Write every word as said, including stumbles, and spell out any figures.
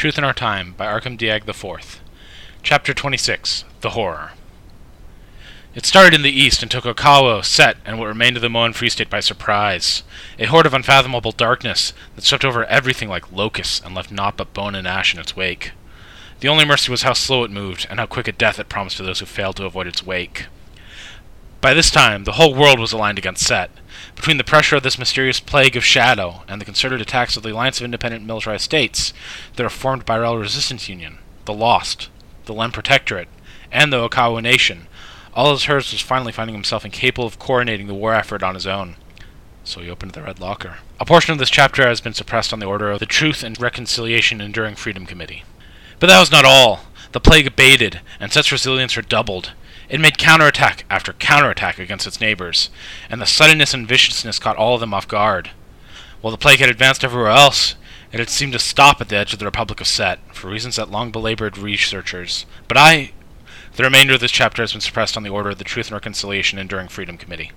Truth in Our Time by Arkham Diag the Fourth. Chapter twenty-six, The Horror. It started in the east and took Okawo, Set, and what remained of the Moan Free State by surprise. A horde of unfathomable darkness that swept over everything like locusts and left naught but bone and ash in its wake. The only mercy was how slow it moved, and how quick a death it promised to those who failed to avoid its wake. By this time, the whole world was aligned against Set. Between the pressure of this mysterious plague of shadow and the concerted attacks of the Alliance of Independent Militarized States that are formed by Rel Resistance Union, the Lost, the Lem Protectorate, and the Okawa Nation, all his herds was finally finding himself incapable of coordinating the war effort on his own. So he opened the Red Locker. A portion of this chapter has been suppressed on the order of the Truth and Reconciliation Enduring Freedom Committee. But that was not all. The plague abated, and Set's resilience redoubled. It made counterattack after counterattack against its neighbors, and the suddenness and viciousness caught all of them off guard. While the plague had advanced everywhere else, it had seemed to stop at the edge of the Republic of Set, for reasons that long belabored researchers. But I... The remainder of this chapter has been suppressed on the order of the Truth and Reconciliation Enduring Freedom Committee.